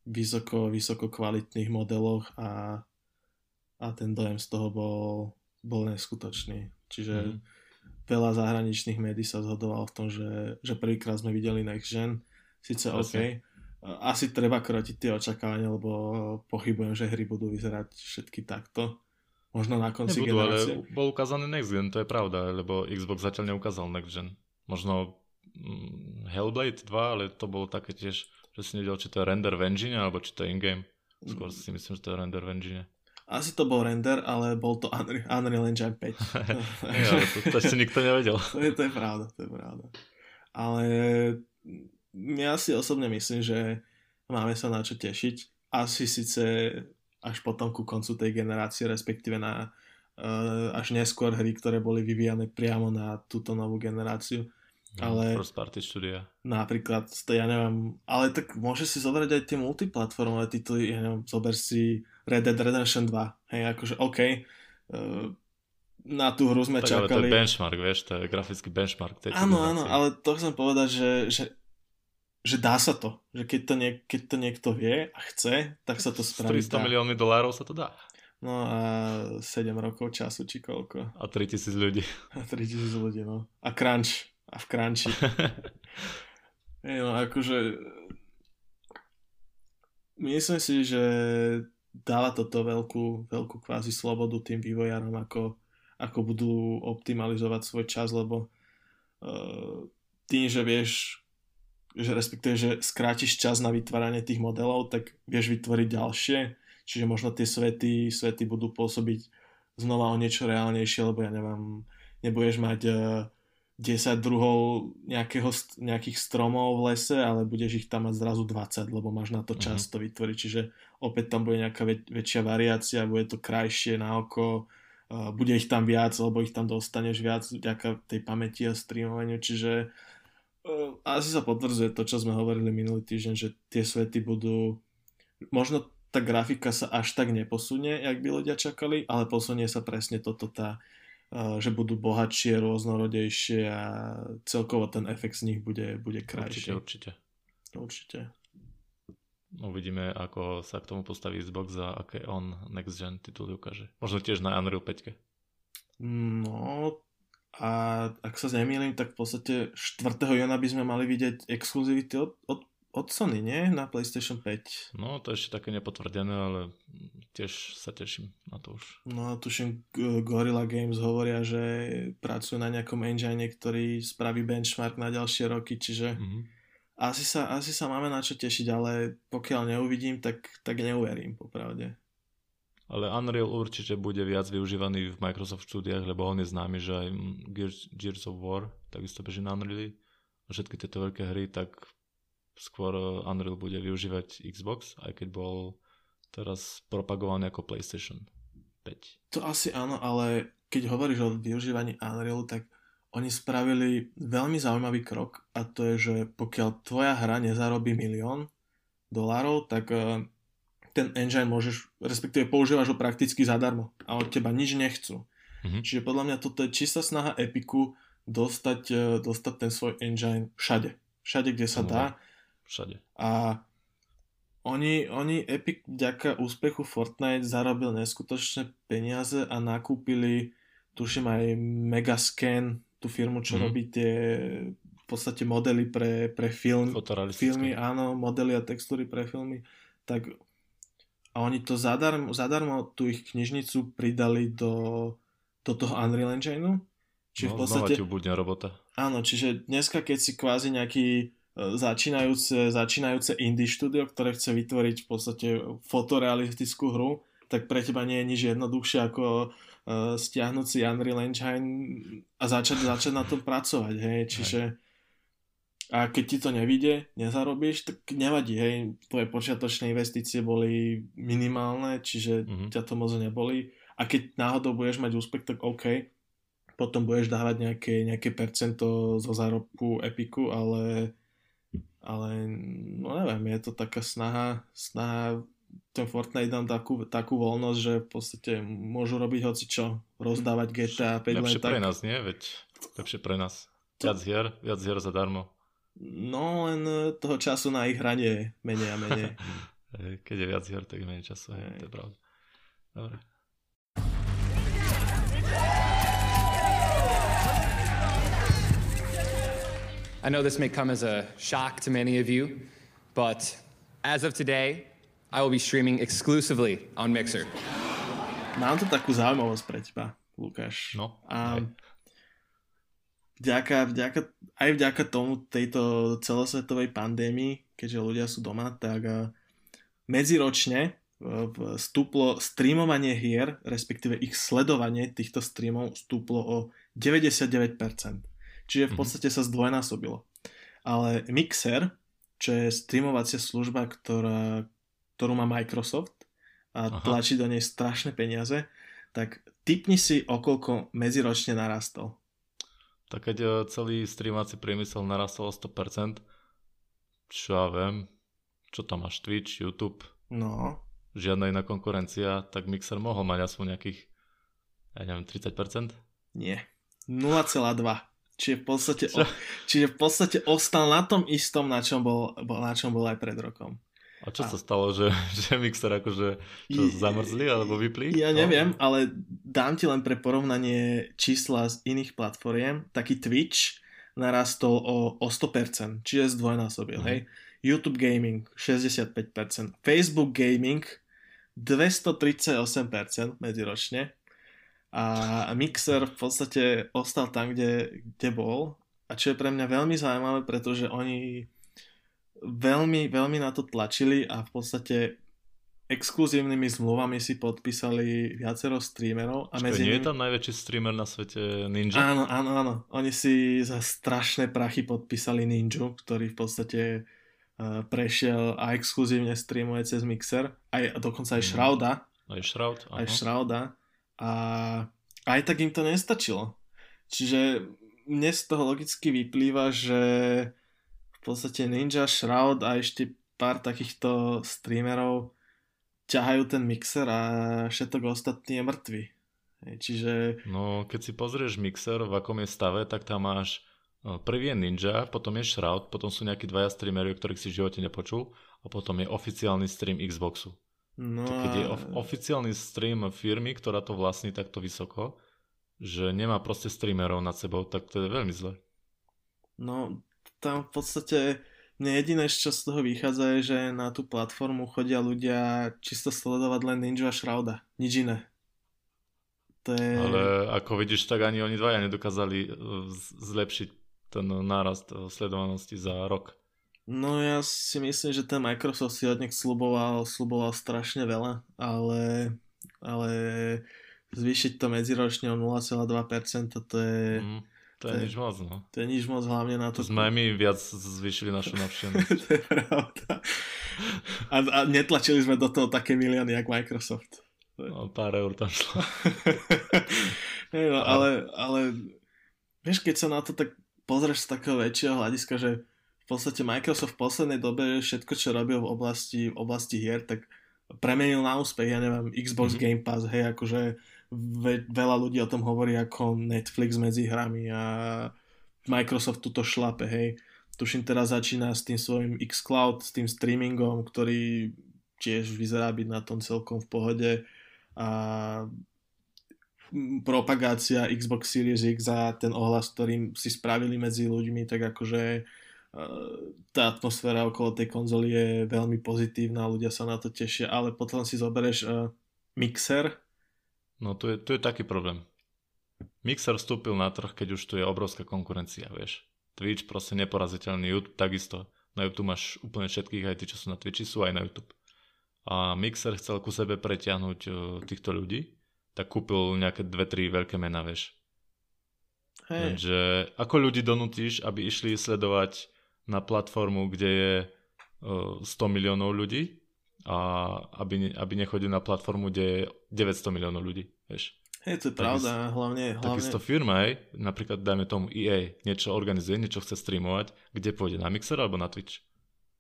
vysoko kvalitných modeloch a ten dojem z toho bol neskutočný. Čiže veľa zahraničných médií sa zhodovalo v tom, že prvýkrát sme videli Next Gen, síce OK. Asi treba krotiť tie očakávania, lebo pochybujem, že hry budú vyzerať všetky takto. Možno na konci generácie. Ale bol ukázaný Next Gen, to je pravda, lebo Xbox zatiaľ neukázal Next Gen. Možno Hellblade 2, ale to bolo také tiež, že si nevedel, či to je render v engine, alebo či to je in-game. Skôr si myslím, že to je render v engine. Asi to bol render, ale bol to Unreal Engine 5. Ja, to ešte nikto nevedel. To je pravda. Ale ja si osobne myslím, že máme sa na čo tešiť. Asi síce až potom ku koncu tej generácie, respektíve na až neskôr hry, ktoré boli vyvíjane priamo na túto novú generáciu. Ale first party štúdia. Napríklad, to ja neviem, ale tak môžeš si zobrať aj tie multiplatformové tituly, zober si Red Dead Redemption 2, hej, akože OK, na tú hru sme tak, čakali. Ale to je benchmark, vieš, to je grafický benchmark. Áno, ale to chcem povedať, že dá sa to, že keď to niekto vie a chce, tak sa to spraví. S 300 miliónmi dolárov sa to dá. No a 7 rokov času, či koľko. A 3000 ľudí. No. A crunch. A v crunchi. No akože myslím si, že dáva toto veľkú kvázi slobodu tým vývojárom, ako budú optimalizovať svoj čas, lebo tým, že vieš, že respektíve, že skrátiš čas na vytváranie tých modelov, tak vieš vytvoriť ďalšie, čiže možno tie svety budú pôsobiť znova o niečo reálnejšie, lebo ja neviem, nebudeš mať 10 druhov nejakých stromov v lese, ale budeš ich tam mať zrazu 20, lebo máš na to čas to vytvoriť. Čiže opäť tam bude nejaká väčšia variácia, bude to krajšie na oko, bude ich tam viac, lebo ich tam dostaneš viac vďaka tej pamäti a streamovaniu. Čiže asi sa potvrdzuje to, čo sme hovorili minulý týždeň, že tie svety budú... Možno tá grafika sa až tak neposunie, jak by ľudia čakali, ale posunie sa presne toto tá... že budú bohatšie, rôznorodejšie a celkovo ten efekt z nich bude krajší. Určite. Uvidíme, ako sa k tomu postaví Xbox a aké on Next Gen tituly ukáže. Možno tiež na Unreal 5. No a ak sa nemýlim, tak v podstate 4. júna by sme mali vidieť exkluzivity od Sony, nie? Na PlayStation 5. No to je ešte také nepotvrdené, ale tiež sa teším na to už. No tuším, Guerrilla Games hovoria, že pracujú na nejakom engine, ktorý spraví benchmark na ďalšie roky, čiže asi sa máme na čo tešiť, ale pokiaľ neuvidím, tak neuverím popravde. Ale Unreal určite bude viac využívaný v Microsoft štúdiách, lebo on je známy, že aj Gears of War takisto beží na Unreal. Všetky tieto veľké hry, tak skôr Unreal bude využívať Xbox, aj keď bol teraz propagovaný ako PlayStation 5. To asi áno, ale keď hovoríš o využívaní Unrealu, tak oni spravili veľmi zaujímavý krok a to je, že pokiaľ tvoja hra nezarobí $1,000,000, tak ten engine môžeš, respektíve používaš ho prakticky zadarmo a od teba nič nechcú. Čiže podľa mňa toto je čistá snaha Epiku dostať ten svoj engine všade, kde sa dá. Všade. A oni Epic vďaka úspechu Fortnite zarobil neskutočné peniaze a nakúpili tuším aj Megascan tú firmu, čo robí tie v podstate modely pre filmy, áno, modely a textúry pre filmy, tak a oni to zadarmo tú ich knižnicu pridali do toho Unreal Engineu. Čiže no, v podstate znova ti ubudne robota. Áno, čiže dneska, keď si kvázi nejaký začínajúce indie štúdio, ktoré chce vytvoriť v podstate fotorealistickú hru, tak pre teba nie je nič jednoduchšie ako stiahnuť si Unreal Engine a začať na tom pracovať, hej, čiže a keď ti to nevíde, nezarobíš, tak nevadí, hej, tvoje počiatočné investície boli minimálne, čiže ťa to moc nebolí, a keď náhodou budeš mať úspech, tak OK, potom budeš dávať nejaké percento zo zárobku Epiku, ale no neviem, je to taká snaha, ten Fortnite dám takú voľnosť, že v podstate môžu robiť hocičo, rozdávať GTA 5. Lepšie pre nás, nie? Veď lepšie pre nás. Viac hier zadarmo. No len toho času na ich hranie menej a menej. Keď je viac hier, tak menej času, hej, to je pravda. Dobre. I know this may come as a shock to many of you, but as of today, I will be streaming exclusively on Mixer. Mám tu takú zaujímavosť pre teba, Lukáš. No. A vďaka tomu tejto celosvetovej pandémii, keďže ľudia sú doma, tak medziročne vstúplo streamovanie hier, respektíve ich sledovanie týchto streamov vstúplo o 99%. Čiže v podstate sa zdvojnásobilo. Ale Mixer, čo je streamovacia služba, ktorú má Microsoft a tlačí do nej strašné peniaze, tak tipni si, okoľko medziročne narastol. Tak keď celý streamovací priemysel narastol o 100%, čo ja viem, čo tam máš Twitch, YouTube, no, žiadna iná konkurencia, tak Mixer mohol mať aspoň nejakých, ja neviem, 30%? Nie, 0,2%. Čiže v podstate ostal na tom istom, na čom bol aj pred rokom. A čo sa stalo, že Mixer akože zamrzli alebo vypli? Ja neviem, ale dám ti len pre porovnanie čísla z iných platform. Taký Twitch narastol o 100%, čiže zdvojnásobil. Hej? YouTube Gaming 65%, Facebook Gaming 238% medziročne. A Mixer v podstate ostal tam, kde bol, a čo je pre mňa veľmi zaujímavé, pretože oni veľmi, veľmi na to tlačili a v podstate exkluzívnymi zmluvami si podpísali viacero streamerov. Nie je tam najväčší streamer na svete Ninja? Áno. Oni si za strašné prachy podpísali Ninju, ktorý v podstate prešiel a exkluzívne streamuje cez Mixer. Dokonca aj Shrouda. Aj Shrouda. A aj tak im to nestačilo. Čiže mne z toho logicky vyplýva, že v podstate Ninja, Shroud a ešte pár takýchto streamerov ťahajú ten Mixer a všetok ostatní je mŕtvy. Čiže no, keď si pozrieš Mixer, v akom je stave, tak tam máš prvý je Ninja, potom je Shroud, potom sú nejakí dvaja streamery, o ktorých si v živote nepočul, a potom je oficiálny stream Xboxu. No a keď je oficiálny stream firmy, ktorá to vlastní takto vysoko, že nemá proste streamerov nad sebou, tak to je veľmi zle. No, tam v podstate mne jediné, čo z toho vychádza, je, že na tú platformu chodia ľudia čisto sledovať len Ninja a Shrouda. Nič iné. To je... Ale ako vidíš, tak ani oni dvaja nedokázali zlepšiť ten nárast sledovanosti za rok. No ja si myslím, že ten Microsoft si od nich sluboval strašne veľa, ale zvýšiť to medziročne o 0,2%, to je... To je nič moc, no. To je nič moc, hlavne na to... Sme my viac zvýšili našu navštenosť. To je pravda. A netlačili sme do toho také milióny, jak Microsoft. No, pár eur tam šlo. No, ale vieš, keď sa na to tak pozrieš z takého väčšieho hľadiska, že v podstate Microsoft v poslednej dobe všetko, čo robil v oblasti hier, tak premenil na úspech. Ja neviem, Xbox Game Pass, hej, akože veľa ľudí o tom hovorí ako Netflix medzi hrami, a Microsoft tuto šlape, hej. Tuším, teraz začína s tým svojím xCloud, s tým streamingom, ktorý tiež vyzerá byť na tom celkom v pohode, a propagácia Xbox Series X a ten ohlas, ktorým si spravili medzi ľuďmi, tak akože tá atmosféra okolo tej konzoly je veľmi pozitívna, ľudia sa na to tešia, ale potom si zoberieš Mixer. No to je taký problém. Mixer vstúpil na trh, keď už tu je obrovská konkurencia, vieš. Twitch proste neporaziteľný, YouTube takisto. Na YouTube máš úplne všetkých, aj tí, čo sú na Twitchi, sú aj na YouTube. A Mixer chcel ku sebe pretiahnuť týchto ľudí, tak kúpil nejaké 2-3 veľké mená, vieš. Hej. Takže ako ľudí donútiš, aby išli sledovať na platformu, kde je 100 miliónov ľudí a aby nechodili na platformu, kde je 900 miliónov ľudí, vieš. Hej, to je pravda, hlavne... Takisto firma, hej, napríklad dajme tomu EA, niečo organizuje, niečo chce streamovať, kde pôjde, na Mixer alebo na Twitch?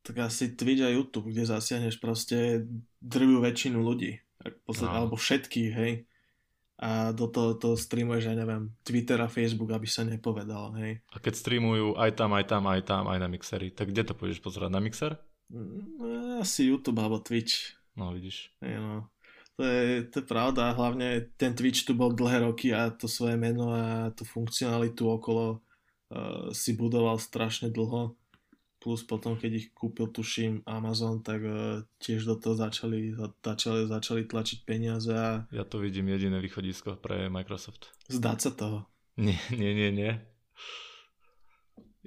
Tak asi Twitch a YouTube, kde zasiahneš proste drvú väčšinu ľudí, alebo všetkých, hej. A do toho to streamuješ, ja neviem, Twitter a Facebook, aby sa nepovedal, hej. A keď streamujú aj tam, aj na Mixeri, tak kde to pôjdeš pozerať, na Mixer? Asi YouTube alebo Twitch. No, vidíš. Hej, no. To je pravda, hlavne ten Twitch tu bol dlhé roky a to svoje meno a tú funkcionalitu okolo si budoval strašne dlho, plus potom keď ich kúpil, tuším, Amazon, tak tiež do toho začali tlačiť peniaze a... Ja to vidím jediné východisko pre Microsoft. Zdať sa toho. Nie.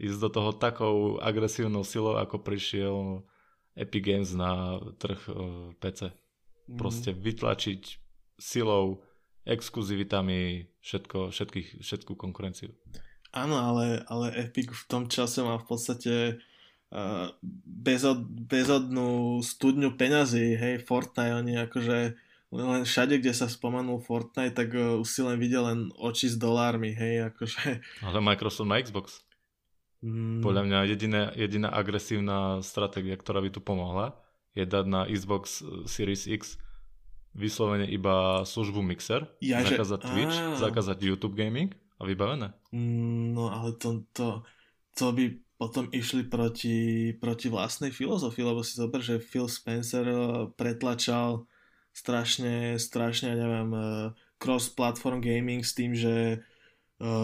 Ísť do toho takou agresívnou silou, ako prišiel Epic Games na trh PC. Proste vytlačiť silou, exkluzivitami všetkú konkurenciu. Áno, ale Epic v tom čase má v podstate bezodnú studňu peňazí, hej, Fortnite, oni akože len všade, kde sa spomenul Fortnite, tak už si len videl len oči s dolármi, hej, akože. Ale Microsoft má Xbox. Podľa mňa jediná agresívna stratégia, ktorá by tu pomohla, je dať na Xbox Series X vyslovene iba službu Mixer, zakázať Twitch, zakázať YouTube Gaming a vybavené. No ale to by potom išli proti vlastnej filozofii, lebo si zober, že Phil Spencer pretlačal strašne, neviem, cross-platform gaming s tým, že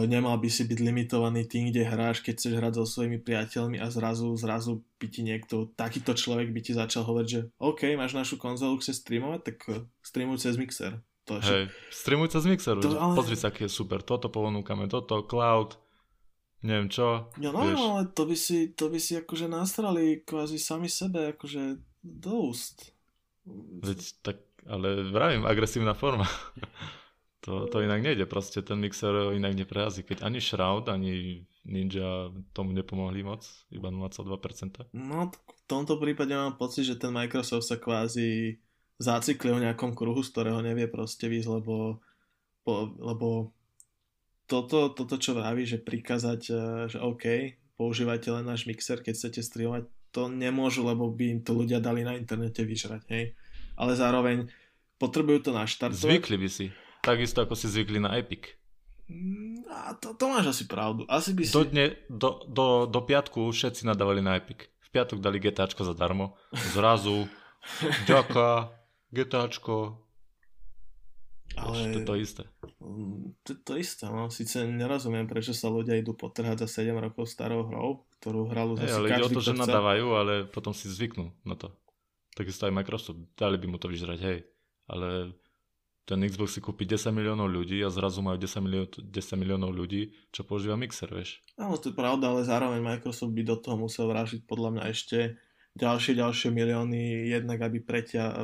nemal by si byť limitovaný tým, kde hráš, keď chceš hrať so svojimi priateľmi a zrazu by ti niekto, takýto človek by ti začal hovoriť, že OK, máš našu konzolu, chceš streamovať, tak streamuj cez Mixer. Streamuj cez Mixer, ale... pozri sa, aký je super, toto ponúkame, toto, cloud, neviem čo. No, ale to by si akože nastrali kvázi sami sebe, akože do úst. Veď tak, ale vravím, agresívna forma. To inak nejde, proste ten Mixer inak neprerazí, keď ani Shroud, ani Ninja tomu nepomohli moc, iba 0,2%. No, v tomto prípade mám pocit, že ten Microsoft sa kvázi zaciklil v nejakom kruhu, z ktorého nevie proste výsť, lebo toto, čo vraví, že prikázať, že OK, používajte len náš Mixer, keď chcete streamovať, to nemôžu, lebo by im to ľudia dali na internete vyžrať, hej. Ale zároveň potrebujú to naštartovať. Zvykli by si. Takisto ako si zvykli na Epic. A to máš asi pravdu. Asi by si... Do piatku všetci nadávali na Epic. V piatok dali GTAčko zadarmo. Zrazu. Ďaká. GTAčko. Ale... To je to isté. To je to isté. No. Sice nerozumiem, prečo sa ľudia idú potrhať za 7 rokov starou hrou, ktorú hralu zase každý, ale ide o to, že nadávajú, ale potom si zvyknú na to. Takisto aj Microsoft. Dali by mu to vyžrať, hej. Ale... Ten Xbox si kúpi 10 miliónov ľudí a zrazu majú 10 miliónov ľudí, čo používa Mixer, vieš. Áno, to je pravda, ale zároveň Microsoft by do toho musel vrážiť podľa mňa ešte ďalšie milióny, jednak aby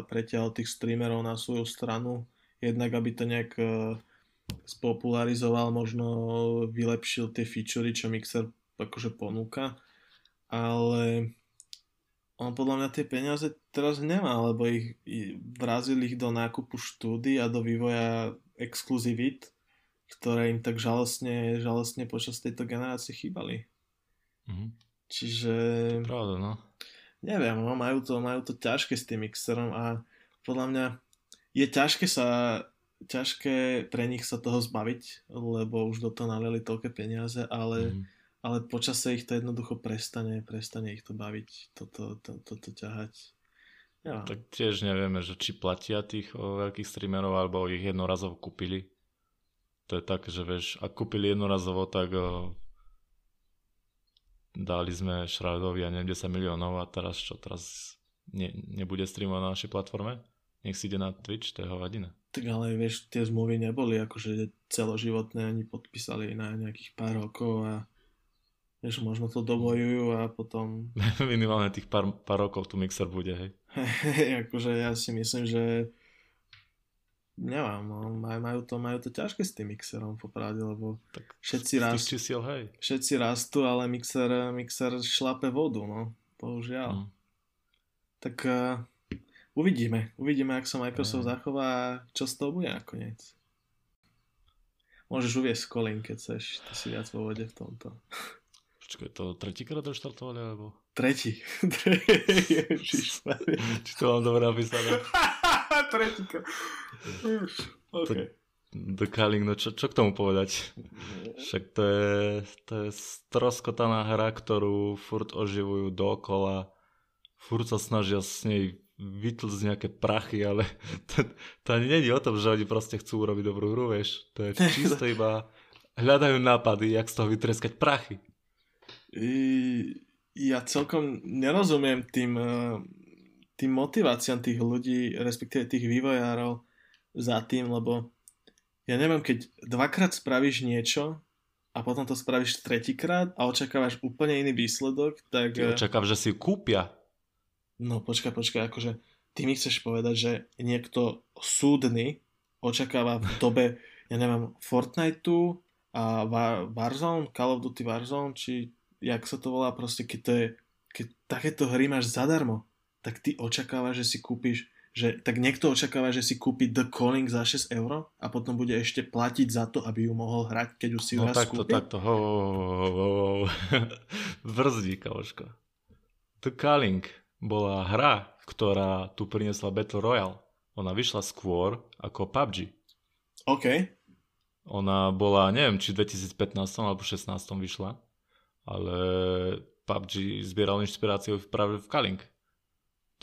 pretiahol tých streamerov na svoju stranu, jednak aby to nejak spopularizoval, možno vylepšil tie featurey, čo Mixer akože ponúka, ale... On podľa mňa tie peniaze teraz nemá, lebo vrazili ich do nákupu štúdií a do vývoja exkluzivít, ktoré im tak žalostne počas tejto generácie chýbali. Mm-hmm. Čiže... To pravda, no. Neviem, no, majú to ťažké s tým Mixerom a podľa mňa je ťažké pre nich sa toho zbaviť, lebo už do toho naliali toľké peniaze, ale... Mm-hmm. Ale počase ich to jednoducho prestane ich to baviť, toto ťahať. Ja. Tak tiež nevieme, že či platia tých veľkých streamerov, alebo ich jednorazovo kúpili. To je tak, že vieš, ak kúpili jednorazovo, tak dali sme Shroudovi, ja neviem, 10 miliónov a teraz čo, teraz nebude streamovať na našej platforme? Nech si ide na Twitch, to je hovadina. Tak ale vieš, tie zmluvy neboli akože celoživotné, ani podpísali na nejakých pár rokov a vieš, možno to dobojujú a potom... Minimálne tých pár rokov tu Mixer bude, hej? Akože ja si myslím, že nevám, no, majú to ťažké s tým Mixerom, popravde, lebo tak všetci rastú, ale Mixer šlape vodu, no, bohužiaľ. Tak uvidíme, ak sa Microsoft zachová a čo z toho bude nakoniec. Môžeš uviesť Colin, keď chceš, ty si viac vo vode v tomto. Počkaj, to tretíkrát doštartovali, alebo? Tretí. Či to mám dobre napísané? Tretíkrát. Okay. The Culling, no čo k tomu povedať? Však to je stroskotaná hra, ktorú furt oživujú dookola. Furt sa snažia s nej vytlcť nejaké prachy, ale to ani nie je o tom, že oni proste chcú urobiť dobrú hru, vieš. To je čisto iba hľadajú nápady, jak z toho vytreskať prachy. Ja celkom nerozumiem tým motiváciám tých ľudí, respektíve tých vývojárov za tým, lebo ja neviem, keď dvakrát spravíš niečo a potom to spravíš tretíkrát a očakávaš úplne iný výsledok, tak... Ty očakávaš, že si ju kúpia. No počkaj, akože ty mi chceš povedať, že niekto súdny očakáva v dobe, ja neviem, Fortniteu a Warzone, Call of Duty Warzone, či... jak sa to volá, proste, keď takéto hry máš zadarmo, tak ty očakávaš, že si kúpiš, tak niekto očakáva, že si kúpi The Culling za 6 € a potom bude ešte platiť za to, aby ju mohol hrať, keď ju si raz kúpi. No takto, Brzdí, kamoško. The Culling bola hra, ktorá tu priniesla Battle Royale. Ona vyšla skôr ako PUBG. OK. Ona bola, neviem, či v 2015 alebo 16 vyšla. Ale PUBG zbieral inšpiráciu práve v Culling.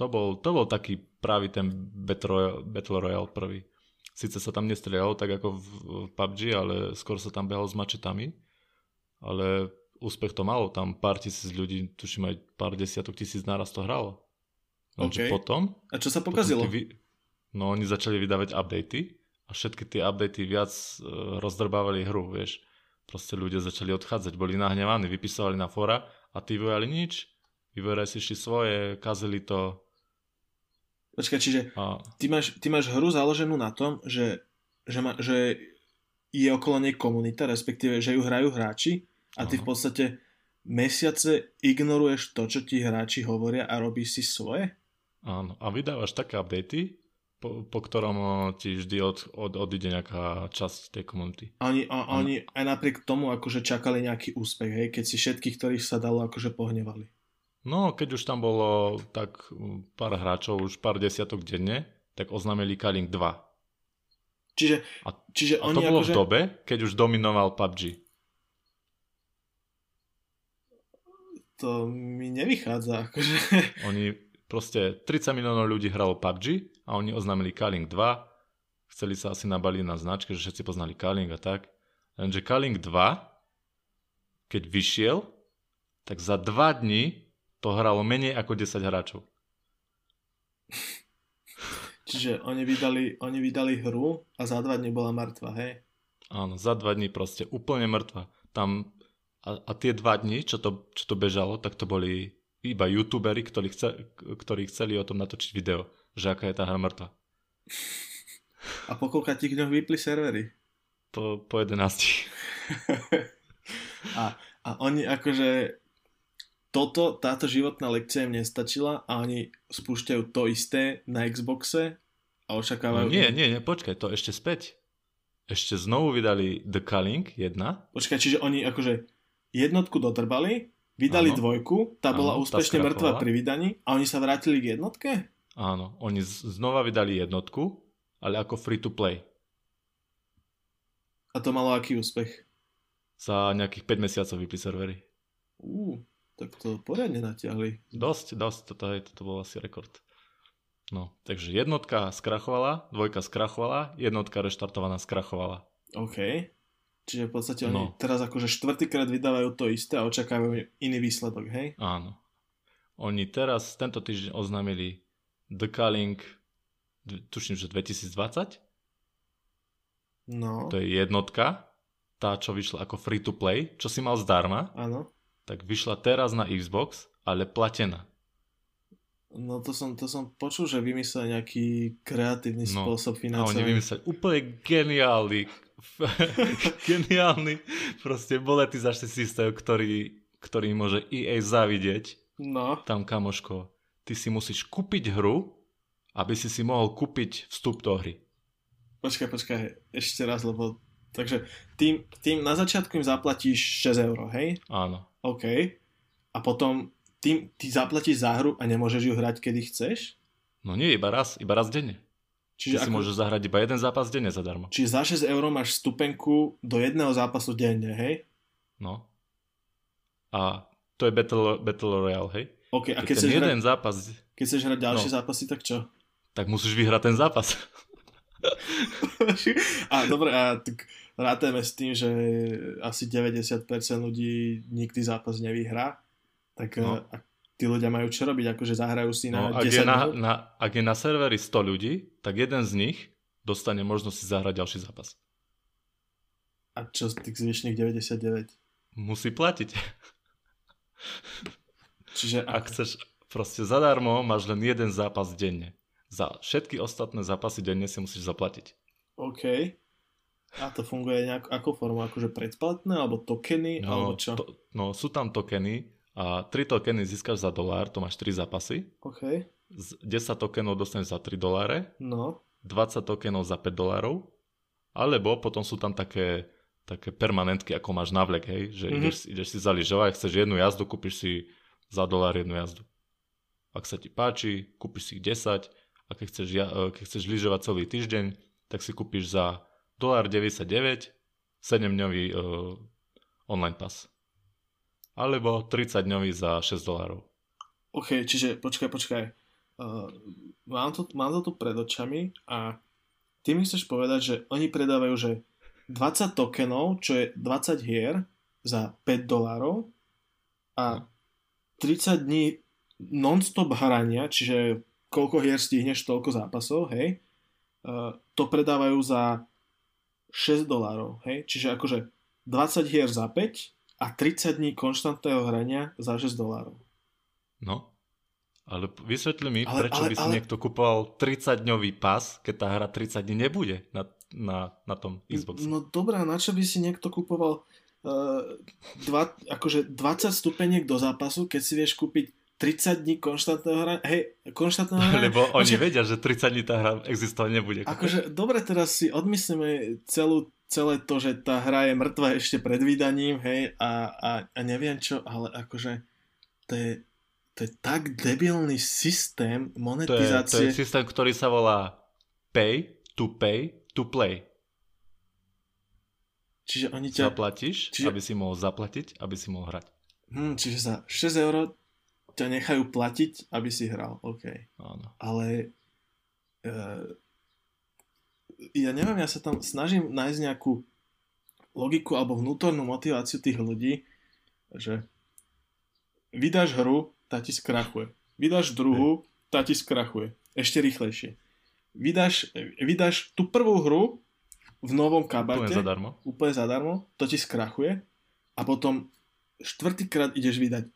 To bol taký práve ten Battle Royale prvý. Sice sa tam nestrieľalo tak ako v PUBG, ale skôr sa tam behalo s mačetami. Ale úspech to malo, tam pár tisíc ľudí, tuším aj pár desiatok tisíc naraz to hralo. Okay. Potom, a čo sa pokazilo? No oni začali vydávať updaty a všetky tie updaty viac rozdrbávali hru, vieš. Proste ľudia začali odchádzať, boli nahnevaní, vypísali na fóra a tí vojali nič. Vyberali si išli svoje, kazili to. Počkaj, čiže ty máš hru založenú na tom, že je okolo nej komunita, respektíve, že ju hrajú hráči a ty v podstate mesiace ignoruješ to, čo ti hráči hovoria a robíš si svoje? Áno, a vydávaš také updaty, po ktorom ti vždy odíde nejaká časť tej komunity. Oni aj napriek tomu akože čakali nejaký úspech, hej? Keď si všetkých, ktorých sa dalo, akože pohnevali. No, keď už tam bolo tak pár hráčov, už pár desiatok denne, tak oznámili Culling 2. Čiže oni to bolo akože... v dobe, keď už dominoval PUBG. To mi nevychádza, akože... Oni... Proste 30 miliónov ľudí hralo PUBG a oni oznámili Culling 2. Chceli sa asi nabaliť na značke, že všetci poznali Culling a tak. Lenže Culling 2, keď vyšiel, tak za 2 dní to hralo menej ako 10 hráčov. Čiže oni vydali hru a za 2 dní bola mŕtva, hej? Áno, za 2 dní proste úplne mŕtva. Tam, a tie 2 dní, čo to bežalo, tak to boli... iba youtuberi, ktorí chceli o tom natočiť video, že aká je tá hra mŕtva. A po koľkých dňoch vypli servery? Po 11. a oni akože táto životná lekcia im nestačila a oni spúšťajú to isté na Xboxe a očakávajú... No nie, počkaj, to ešte späť. Ešte znovu vydali The Culling 1. Počkaj, čiže oni akože jednotku dotrbali, vydali dvojku, tá bola úspešne mŕtva pri vydaní a oni sa vrátili k jednotke? Áno, oni znova vydali jednotku, ale ako free to play. A to malo aký úspech? Za nejakých 5 mesiacov vypli servery. Tak to poriadne natiahli. Dosť, toto bol asi rekord. No, takže jednotka skrachovala, dvojka skrachovala, jednotka reštartovaná skrachovala. OK. Čiže v podstate oni teraz akože štvrtýkrát vydávajú to isté a očakávajú iný výsledok, hej? Áno. Oni teraz tento týždeň oznámili The Culling, tuším, že 2020. No. To je jednotka, tá, čo vyšla ako free to play, čo si mal zdarma. Áno. Tak vyšla teraz na Xbox, ale platená. No to som počul, že vymyslel nejaký kreatívny spôsob financovania. No, oni vymysleli úplne geniálny proste boletizačný systém, ktorý môže EA zavidieť. No. Tam, kamoško, ty si musíš kúpiť hru, aby si si mohol kúpiť vstup do hry. Počkaj, ešte raz, lebo takže tým na začiatku im zaplatíš 6 eur, hej? Áno. OK. A potom tým ty zaplatíš za hru a nemôžeš ju hrať, kedy chceš? No nie, iba raz denne. Čiže ty si môžeš zahrať iba jeden zápas denne zadarmo. Čiže za 6 eur máš vstupenku do jedného zápasu denne, hej? No. A to je Battle Royale, hej? OK, a keď chceš hrať zápas, keď chceš hrať ďalšie zápasy, tak čo? Tak musíš vyhrať ten zápas. A dobre, a tak rátame s tým, že asi 90% ľudí nikdy zápas nevyhrá. Tak tí ľudia majú čo robiť, akože zahrajú si na 10 minút. Ak je na serveri 100 ľudí, tak jeden z nich dostane možnosť si zahrať ďalší zápas. A čo z tých zvyšných 99? Musí platiť. Čiže ak chceš proste zadarmo, máš len jeden zápas denne. Za všetky ostatné zápasy denne si musíš zaplatiť. OK. A to funguje nejak ako forma, akože predplatné, alebo tokeny, alebo čo? No sú tam tokeny. A 3 tokeny získaš za $1, to máš 3 zápasy. OK. 10 tokenov dostaneš za $3. No. 20 tokenov za $5. Alebo potom sú tam také permanentky, ako máš na vlek, hej? Že ideš si zaližovať, chceš jednu jazdu, kúpiš si za $1 jednu jazdu. Ak sa ti páči, kúpiš si ich 10. A keď chceš lyžovať celý týždeň, tak si kúpiš za $1.99 7-dňový online pass. Alebo 30 dňový za $6. OK, čiže počkaj. Mám to tu pred očami a ty mi chceš povedať, že oni predávajú, že 20 tokenov, čo je 20 hier za $5 a 30 dní non-stop hrania, čiže koľko hier stihneš, toľko zápasov, hej? To predávajú za $6, hej? Čiže akože 20 hier za 5 a 30 dní konštantného hrania za $6. No, ale vysvetli mi, prečo by si niekto kupoval 30-dňový pas, keď tá hra 30 dní nebude na tom Xboxe. No dobrá, na čo by si niekto kupoval akože 20 stupeniek do zápasu, keď si vieš kúpiť 30 dní konštantného hrania? Hej, konštantného hrania. Lebo oni vedia, že 30 dní tá hra existovať nebude. Akože, dobre, teraz si odmyslíme celé to, že tá hra je mŕtva ešte pred vydaním, hej, a neviem čo, ale akože to je tak debilný systém monetizácie. To je systém, ktorý sa volá pay to play. Čiže oni ťa zaplatíš, aby si mohol zaplatiť, aby si mohol hrať. Čiže za €6 ťa nechajú platiť, aby si hral. OK. Áno. Ale ja neviem, ja sa tam snažím nájsť nejakú logiku alebo vnútornú motiváciu tých ľudí, že vydáš hru, tá ti skrachuje. Vydáš druhú, tá ti skrachuje. Ešte rýchlejšie. Vydáš tú prvú hru v novom kabáte. Úplne zadarmo. To ti skrachuje. A potom štvrtýkrát ideš vydať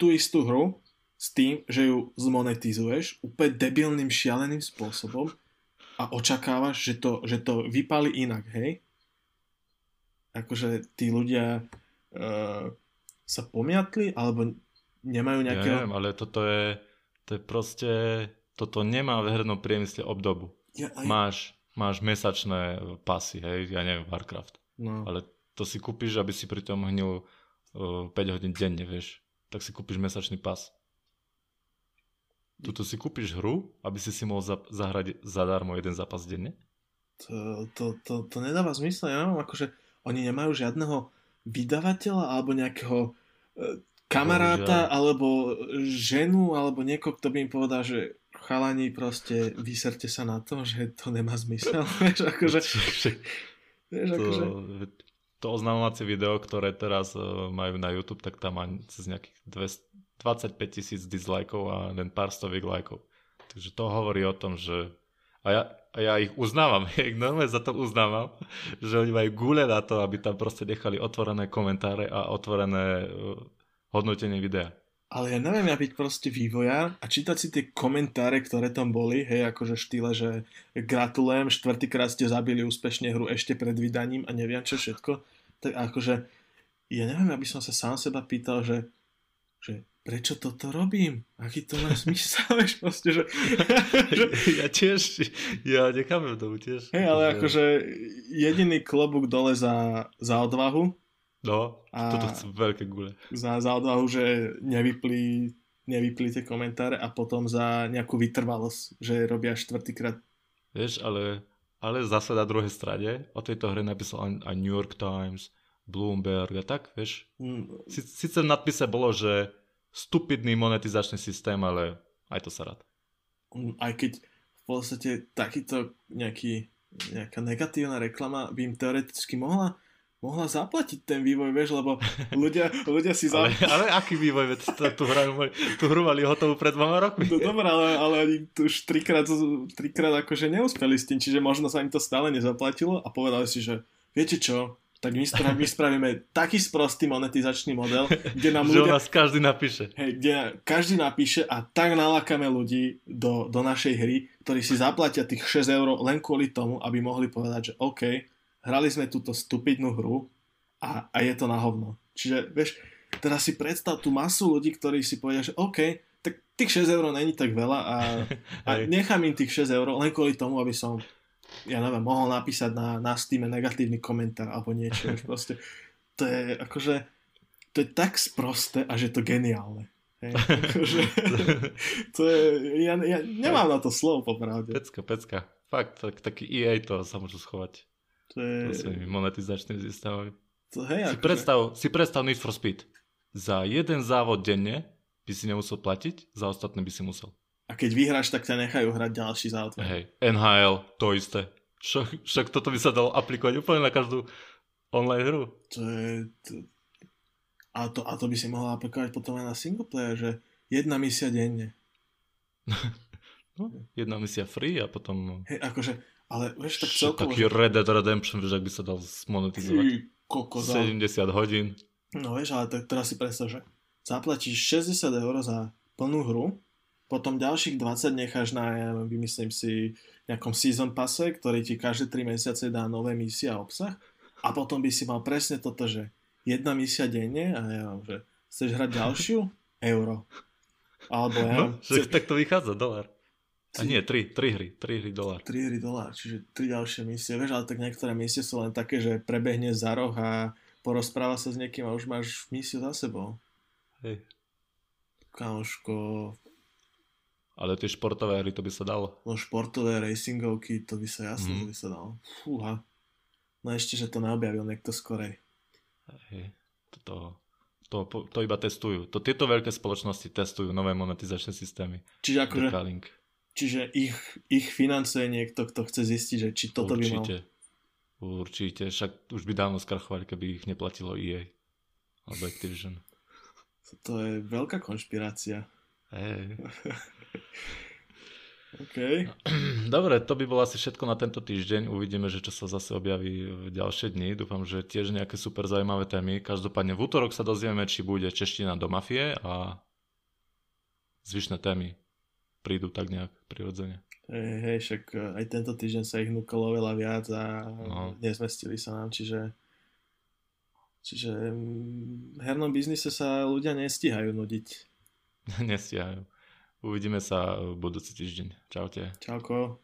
tú istú hru s tým, že ju zmonetizuješ úplne debilným, šialeným spôsobom. A očakávaš, že to vypali inak, hej? Akože tí ľudia sa pomiatli, alebo nemajú nejaké... Ja neviem, ale toto je proste... Toto nemá v hernom priemysle obdobu. Máš mesačné pasy, hej? Ja neviem, Warcraft. No. Ale to si kúpiš, aby si pri tom hnil 5 hodín denne, vieš? Tak si kúpiš mesačný pas. Tuto si kúpiš hru, aby si si mohol zahrať zadarmo jeden zápas denne? To nedáva zmysel. Ja neviem, akože oni nemajú žiadneho vydavateľa alebo nejakého kamaráta alebo ženu alebo niekoho, kto by im povedal, že chalani, proste vyserte sa na to, že to nemá zmysel. Akože... Vieš, to, akože... to oznamovacie video, ktoré teraz majú na YouTube, tak tam má cez nejakých 25 000 dislikeov a len pár stoviek lajkov. Takže to hovorí o tom, že... A ja ich uznávam, ja ich normálne za to uznávam, že oni majú gule na to, aby tam proste nechali otvorené komentáre a otvorené hodnotenie videa. Ale ja neviem, ja byť proste vývojár a čítať si tie komentáre, ktoré tam boli, hej, akože štýle, že gratulujem, štvrtýkrát ste zabili úspešne hru ešte pred vydaním a neviem čo všetko. Tak akože, ja neviem, aby som sa sám seba pýtal, že prečo toto robím? Aký to len zmysel, vieš, proste, že... Ja nechápem tomu tiež. Hej, ale akože jediný klobúk dole za odvahu. No, toto chcú veľké gule. Za odvahu, že nevyplí tie komentáre a potom za nejakú vytrvalosť, že robia štvrtýkrát. Vieš, ale zase na druhej strane o tejto hre napísal aj New York Times, Bloomberg a tak, vieš. Sice v nadpise bolo, že stupidný monetizačný systém, ale aj to sa rád. Aj keď v podstate takýto nejaká negatívna reklama by im teoreticky mohla zaplatiť ten vývoj, vieš, lebo ľudia si zaplatiť. Ale aký vývoj? Tu hru mali hotovú pred 2 rokmi. No dobré, ale oni tu už trikrát akože neúspeli s tým, čiže možno sa im to stále nezaplatilo a povedali si, že viete čo, tak my spravíme taký sprostý monetizačný model, kde nám ľudia... Že nás každý napíše. Hej, kde každý napíše a tak nalákame ľudí do našej hry, ktorí si zaplatia tých 6 eur len kvôli tomu, aby mohli povedať, že OK, hrali sme túto stupidnú hru a je to na hovno. Čiže, vieš, teraz si predstav tú masu ľudí, ktorí si povedia, že OK, tak tých 6 eur není tak veľa a nechám im tých 6 eur len kvôli tomu, aby som, ja neviem, mohol napísať na Steam negatívny komentár alebo niečo. Už proste, to je akože, to je tak sprosté, až je to geniálne. Hej, akože, to je, ja nemám na to slovo popravde. Pecka. Fakt, taký EA to sa môžu schovať. To svojimi monetizačnými systémami. Si predstav Need for Speed. Za jeden závod denne by si nemusel platiť, za ostatné by si musel. A keď vyhráš, tak ťa nechajú hrať ďalší závod. Hej, NHL, to isté. Však toto by sa dalo aplikovať úplne na každú online hru. A to by si mohol aplikovať potom aj na single player, že jedna misia denne. No, jedna misia free a potom... Hej, akože... Ale vieš, tak celkovo... Taký Red Dead Redemption, vieš, ak by sa dal smonetizovať. 70 hodín. No vieš, ale teraz si predstav, že zaplatíš 60 eur za plnú hru, potom ďalších 20 necháš na, ja vymyslím si, nejakom season passe, ktorý ti každé 3 mesiace dá nové misie a obsah. A potom by si mal presne toto, že jedna misia denne a ja vám, že chceš hrať ďalšiu? Euro. Alebo ja... No, tak to vychádza, $1. A nie, 3 hry, $1. 3 hry, $1, čiže 3 ďalšie misie. Vieš, ale tak niektoré misie sú len také, že prebehne za roh a porozpráva sa s niekým a už máš misiu za sebou. Hej. Kamoško. Ale tie športové hry, to by sa dalo. No športové racingovky, to by sa jasne, to by sa dalo. Fúha. No ešte, že to neobjavil niekto skorej. Hej, to iba testujú. Tieto veľké spoločnosti testujú nové monetizačné systémy. Čiže akože... Čiže ich financuje niekto, kto chce zistiť, že či toto by mal... Určite. Však už by dávno skrachovali, keby ich neplatilo EA. Alebo Activision. To je veľká konšpirácia. Hej. OK. Dobre, to by bolo asi všetko na tento týždeň. Uvidíme, že čo sa zase objaví v ďalšie dni. Dúfam, že tiež nejaké super zaujímavé témy. Každopádne v útorok sa dozvieme, či bude čeština do Mafie a zvyšné témy prídu tak nejak prirodzene. Hej, však aj tento týždeň sa ich núkalo veľa viac a nezmestili sa nám, čiže v hernom biznise sa ľudia nestíhajú nudiť. Nestíhajú. Uvidíme sa budúci týždeň. Čaute. Čauko.